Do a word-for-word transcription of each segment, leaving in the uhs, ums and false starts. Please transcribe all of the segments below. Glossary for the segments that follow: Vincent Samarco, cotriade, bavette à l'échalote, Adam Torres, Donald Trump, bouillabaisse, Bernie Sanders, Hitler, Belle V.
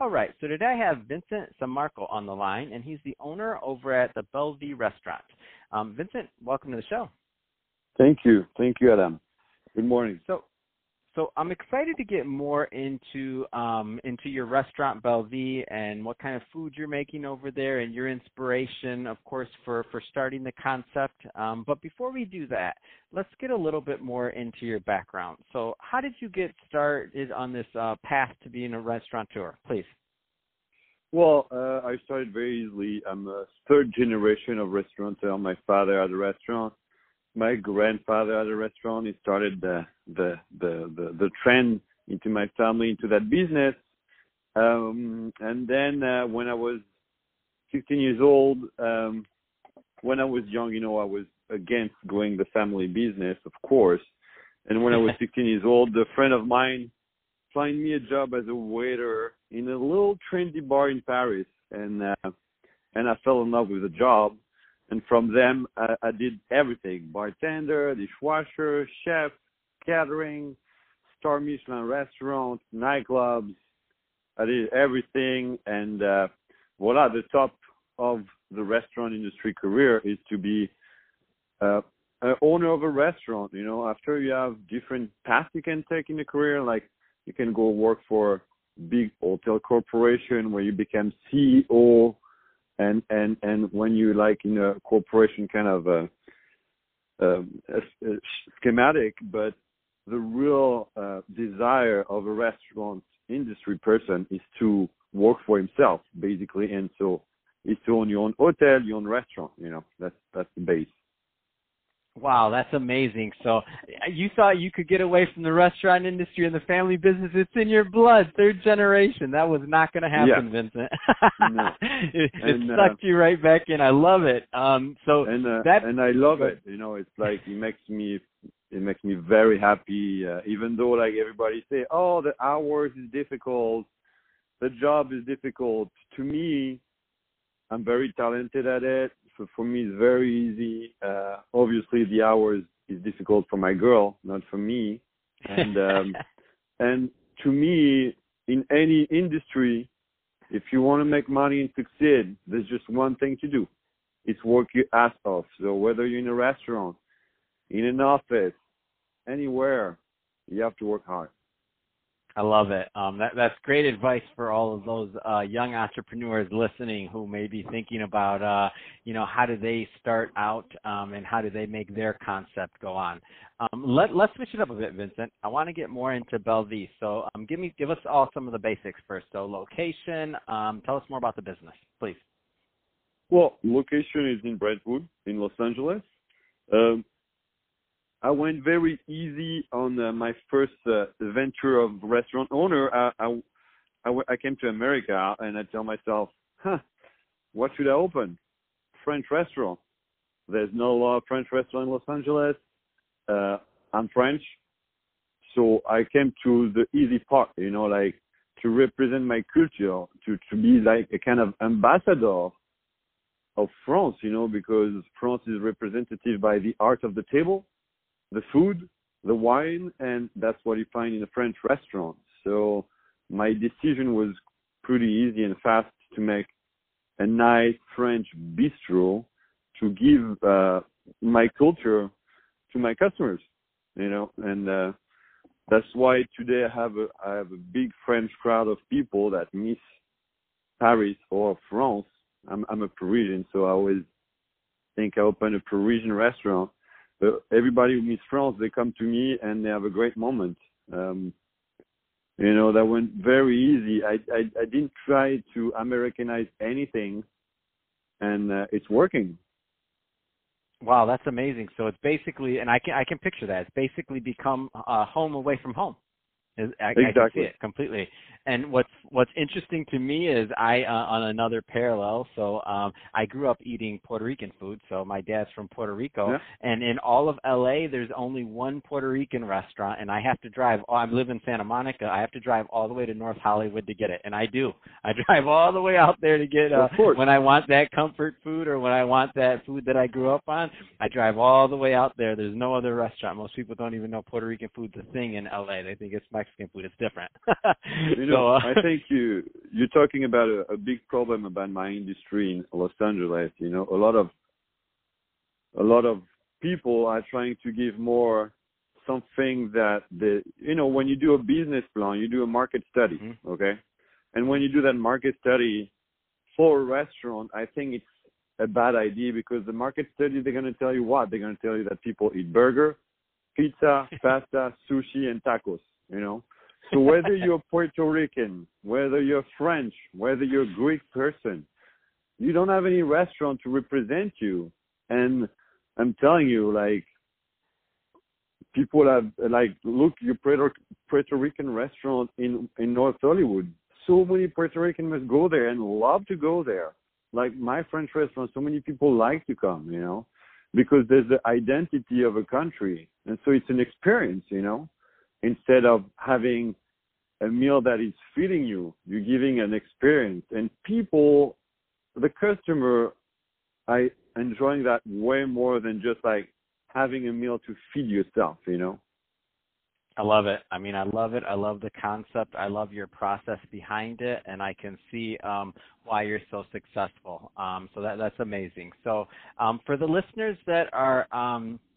All right, so today I have Vincent Samarco on the line, and he's the owner over at the Belle V restaurant. Um, Vincent, welcome to the show. Thank you. Thank you, Adam. Good morning. So so I'm excited to get more into um, into your restaurant, Belle V, and what kind of food you're making over there and your inspiration, of course, for, for starting the concept. Um, but before we do that, let's get a little bit more into your background. So how did you get started on this uh, path to being a restaurateur, please? Well, uh, I started very easily. I'm a third generation of restaurateur. My father had a restaurant. My grandfather had a restaurant. He started the the the the, the trend into my family into that business. Um, and then uh, when I was fifteen years old, um, when I was young, you know, I was against going the family business, of course. And when I was fifteen years old, a friend of mine find me a job as a waiter in a little trendy bar in Paris, and uh, and I fell in love with the job. And from them, I, I did everything: bartender, dishwasher, chef, catering, star Michelin restaurant, nightclubs. I did everything. And uh, voila, the top of the restaurant industry career is to be uh, an owner of a restaurant. You know, after you have different paths you can take in a career, like you can go work for big hotel corporation where you become C E O. And, and and when you like in a corporation kind of a, a, a schematic, but the real uh, desire of a restaurant industry person is to work for himself, basically, and so is to own your own hotel, your own restaurant. You know, that's that's the base. Wow, that's amazing. So you thought you could get away from the restaurant industry and the family business. It's in your blood, third generation. That was not going to happen, yeah. Vincent. No. It, and, it sucked uh, you right back in. I love it. Um, so and, uh, that and I love it. You know, it's like it makes me it makes me very happy, uh, even though like everybody say, oh, the hours is difficult, the job is difficult. To me, I'm very talented at it. So for me, it's very easy. Uh, obviously, the hours is difficult for my girl, not for me. And um, and to me, in any industry, if you want to make money and succeed, there's just one thing to do. It's work your ass off. So whether you're in a restaurant, in an office, anywhere, you have to work hard. I love it. Um, that, that's great advice for all of those uh, young entrepreneurs listening who may be thinking about, uh, you know, how do they start out um, and how do they make their concept go on. Um, let, let's switch it up a bit, Vincent. I want to get more into Belle V. So um, give me, give us all some of the basics first. So location, um, tell us more about the business, please. Well, location is in Brentwood in Los Angeles. Um, I went very easy on uh, my first uh, venture of restaurant owner. I, I, I, I came to America and I tell myself, huh, what should I open? French restaurant. There's no law of French restaurant in Los Angeles. Uh, I'm French. So I came to the easy part, you know, like to represent my culture, to, to be like a kind of ambassador of France, you know, because France is representative by the art of the table, the food, the wine, and that's what you find in a French restaurant. So my decision was pretty easy and fast to make a nice French bistro to give uh, my culture to my customers, you know, and uh, that's why today I have a, I have a big French crowd of people that miss Paris or France. I'm, I'm a Parisian, so I always think I open a Parisian restaurant. Everybody who meets France, they come to me and they have a great moment. Um, you know, that went very easy. I, I, I didn't try to Americanize anything, and uh, it's working. Wow, that's amazing. So it's basically, and I can I can picture that. It's basically become uh, home away from home. I, exactly. I can see it completely. And what's what's interesting to me is I uh, on another parallel. So um, I grew up eating Puerto Rican food. So my dad's from Puerto Rico, yeah. and in all of L A, there's only one Puerto Rican restaurant, and I have to drive. Oh, I live in Santa Monica. I have to drive all the way to North Hollywood to get it, and I do. I drive all the way out there to get uh, well, when I want that comfort food or when I want that food that I grew up on. I drive all the way out there. There's no other restaurant. Most people don't even know Puerto Rican food's a thing in L A. They think it's my Mexican food is different. you know, so, uh, I think you, you're talking about a, a big problem about my industry in Los Angeles. You know, a lot of a lot of people are trying to give more something that the you know when you do a business plan, you do a market study, mm-hmm. okay? And when you do that market study for a restaurant, I think it's a bad idea because the market study they're going to tell you what they're going to tell you that people eat burger, pizza, pasta, sushi, and tacos. You know, so whether you're Puerto Rican, whether you're French, whether you're a Greek person, you don't have any restaurant to represent you. And I'm telling you, like, people have, like, look, your Puerto Rican restaurant in, in North Hollywood, so many Puerto Ricans must go there and love to go there. Like my French restaurant, so many people like to come, you know, because there's the identity of a country. And so it's an experience, you know. Instead of having a meal that is feeding you, you're giving an experience. And people, the customer, I enjoying that way more than just like having a meal to feed yourself, you know? I love it. I mean, I love it. I love the concept. I love your process behind it, and I can see um, why you're so successful. Um, so that that's amazing. So um, for the listeners that are um, –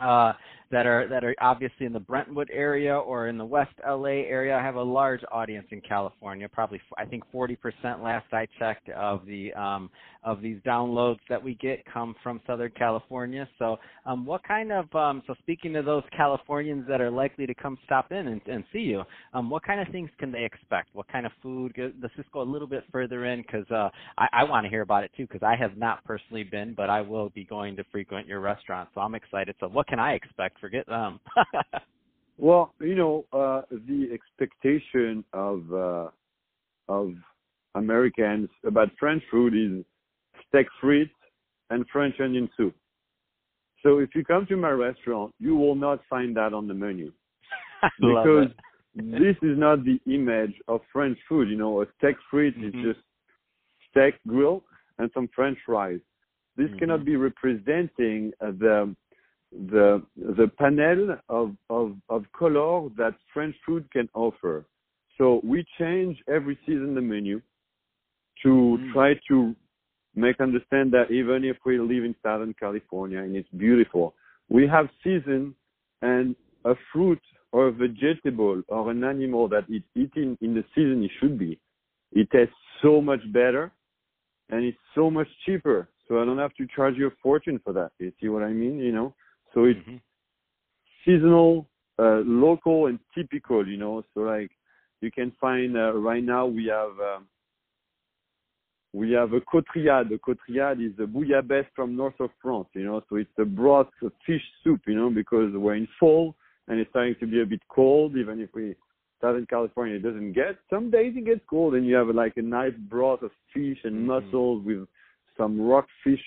Uh, that are that are obviously in the Brentwood area or in the West L A area. I have a large audience in California, probably I think forty percent last I checked of the um, of these downloads that we get come from Southern California. So um, what kind of um, so speaking to those Californians that are likely to come stop in and, and see you, um, what kind of things can they expect? What kind of food? Let's just go a little bit further in because uh, I, I want to hear about it too because I have not personally been, but I will be going to frequent your restaurant, so I'm excited. So what can I expect? Forget them. Well, you know, uh, the expectation of uh, of Americans about French food is steak frites and French onion soup. So if you come to my restaurant, you will not find that on the menu because this is not the image of French food. You know, a steak frites mm-hmm. is just steak grilled and some French fries. This mm-hmm. cannot be representing the the the panel of, of, of color that French food can offer. So we change every season the menu to mm. try to make understand that even if we live in Southern California and it's beautiful, we have season and a fruit or a vegetable or an animal that is eaten in the season it should be. It tastes so much better and it's so much cheaper. So I don't have to charge you a fortune for that. You see what I mean? You know? So it's mm-hmm. seasonal, uh, local, and typical, you know. So like you can find uh, right now we have um, we have a cotriade. A cotriade is a bouillabaisse from north of France, you know. So it's a broth, a fish soup, you know, because we're in fall and it's starting to be a bit cold. Even if we Southern California it doesn't get some days it gets cold, and you have like a nice broth of fish and mm-hmm. mussels with some rock fish.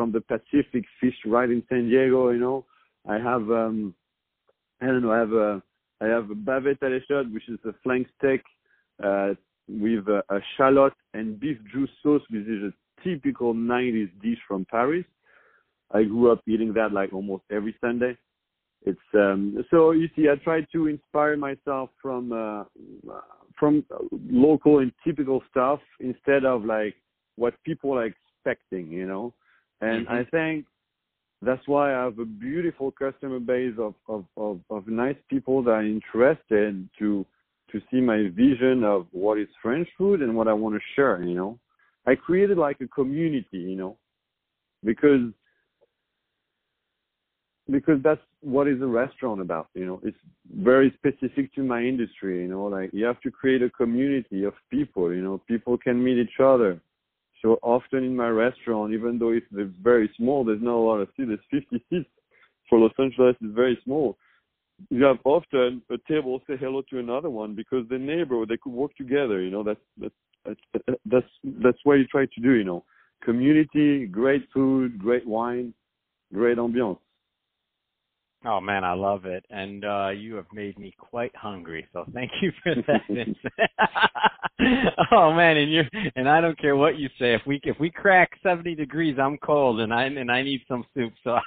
From the Pacific fish right in San Diego, you know. I have, um, I don't know, I have a, I have a bavette à l'échalote, which is a flank steak uh, with a, a shallot and beef juice sauce, which is a typical nineties dish from Paris. I grew up eating that like almost every Sunday. It's um, so you see, I try to inspire myself from uh, from local and typical stuff instead of like what people are expecting, you know. And mm-hmm. I think that's why I have a beautiful customer base of, of, of, of nice people that are interested to to see my vision of what is French food and what I want to share, you know. I created like a community, you know, because because that's what is a restaurant about, you know. It's very specific to my industry, you know, like you have to create a community of people, you know. People can meet each other. So often in my restaurant, even though it's very small, there's not a lot of seats. There's fifty seats for Los Angeles. It's very small. you have often a table say hello to another one because the neighbor, they could work together. You know, that's that's that's that's what you try to do. You know, community, great food, great wine, great ambiance. Oh, man, I love it. And uh, you have made me quite hungry, so thank you for that, Vincent. Oh, man, and you and I don't care what you say. If we if we crack seventy degrees, I'm cold, and I and I need some soup, so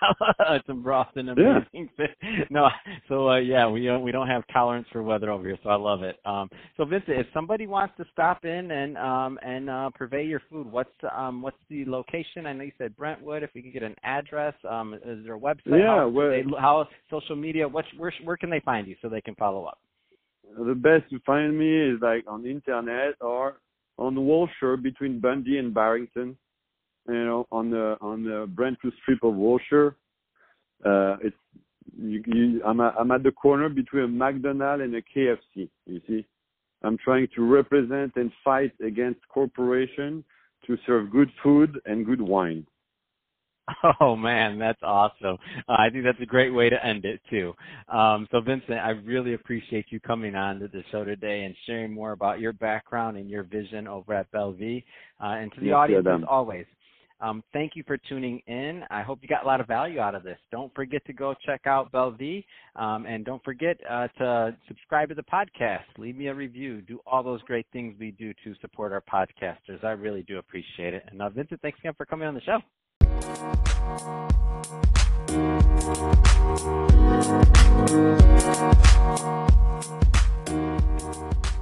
some broth and amazing. Yeah. No, so uh, yeah, we uh, we don't have tolerance for weather over here, so I love it. Um, so Vincent, if somebody wants to stop in and um and uh, purvey your food, what's um what's the location? I know you said Brentwood. If we could get an address, um, is there a website? Yeah, where how social media, what, where, where can they find you so they can follow up? The best to find me is like on the internet or on Wilshire between Bundy and Barrington, you know, on the on the Brentwood strip of Wilshire. Uh, it's you, you, I'm, a, I'm at the corner between a McDonald's and a K F C. You see, I'm trying to represent and fight against corporation to serve good food and good wine. Oh, man, that's awesome. Uh, I think that's a great way to end it, too. Um, so, Vincent, I really appreciate you coming on to the show today and sharing more about your background and your vision over at Belle V. Uh, and to the yes, audience, as always, um, thank you for tuning in. I hope you got a lot of value out of this. Don't forget to go check out Belle V, um, and don't forget uh, to subscribe to the podcast. Leave me a review. Do all those great things we do to support our podcasters. I really do appreciate it. And, uh, Vincent, thanks again for coming on the show. Thank you.